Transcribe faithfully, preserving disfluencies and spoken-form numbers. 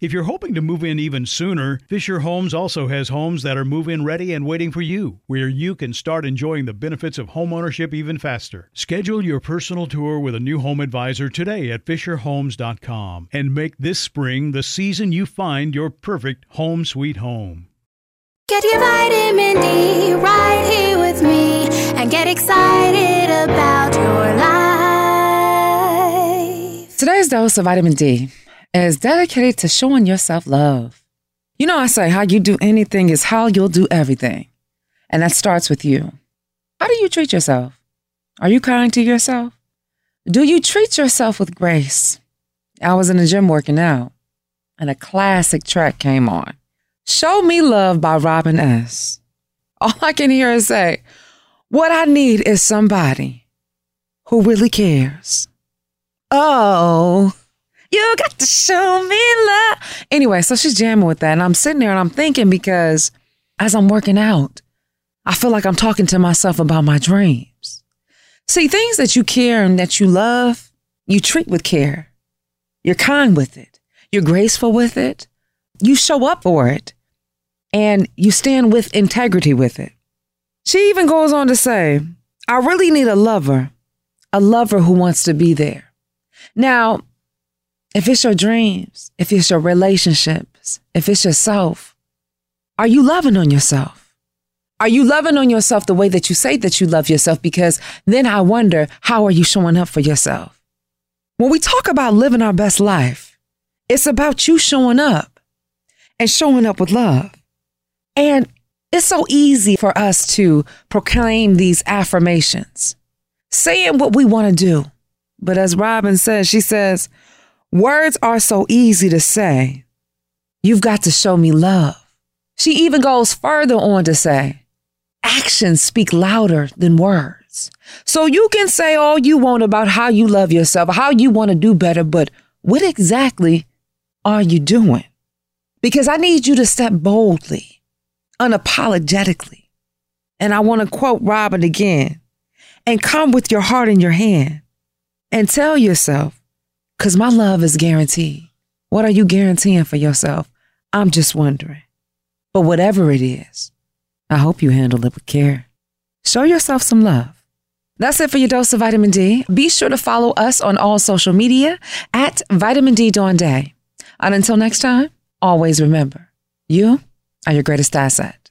If you're hoping to move in even sooner, Fisher Homes also has homes that are move-in ready and waiting for you, where you can start enjoying the benefits of homeownership even faster. Schedule your personal tour with a new home advisor today at fisher homes dot com and make this spring the season you find your Your perfect home sweet home. Get your vitamin D right here with me and get excited about your life. Today's dose of vitamin D is dedicated to showing yourself love. You know, I say how you do anything is how you'll do everything. And that starts with you. How do you treat yourself? Are you kind to yourself? Do you treat yourself with grace? I was in the gym working out, and a classic track came on. Show Me Love by Robin S. All I can hear is say, what I need is somebody who really cares. Oh, you got to show me love. Anyway, so she's jamming with that. And I'm sitting there and I'm thinking, because as I'm working out, I feel like I'm talking to myself about my dreams. See, things that you care and that you love, you treat with care. You're kind with it. You're graceful with it. You show up for it. And you stand with integrity with it. She even goes on to say, I really need a lover, a lover who wants to be there. Now, if it's your dreams, if it's your relationships, if it's yourself, are you loving on yourself? Are you loving on yourself the way that you say that you love yourself? Because then I wonder, how are you showing up for yourself? When we talk about living our best life, it's about you showing up and showing up with love. And it's so easy for us to proclaim these affirmations, saying what we want to do. But as Robin says, she says, words are so easy to say. You've got to show me love. She even goes further on to say, actions speak louder than words. So you can say all you want about how you love yourself, how you want to do better, but what exactly are you doing? Because I need you to step boldly, unapologetically. And I want to quote Robin again, and come with your heart in your hand and tell yourself, because my love is guaranteed. What are you guaranteeing for yourself? I'm just wondering. But whatever it is, I hope you handle it with care. Show yourself some love. That's it for your dose of vitamin D. Be sure to follow us on all social media at Vitamin D Dawn Day. And until next time, always remember, you are your greatest asset.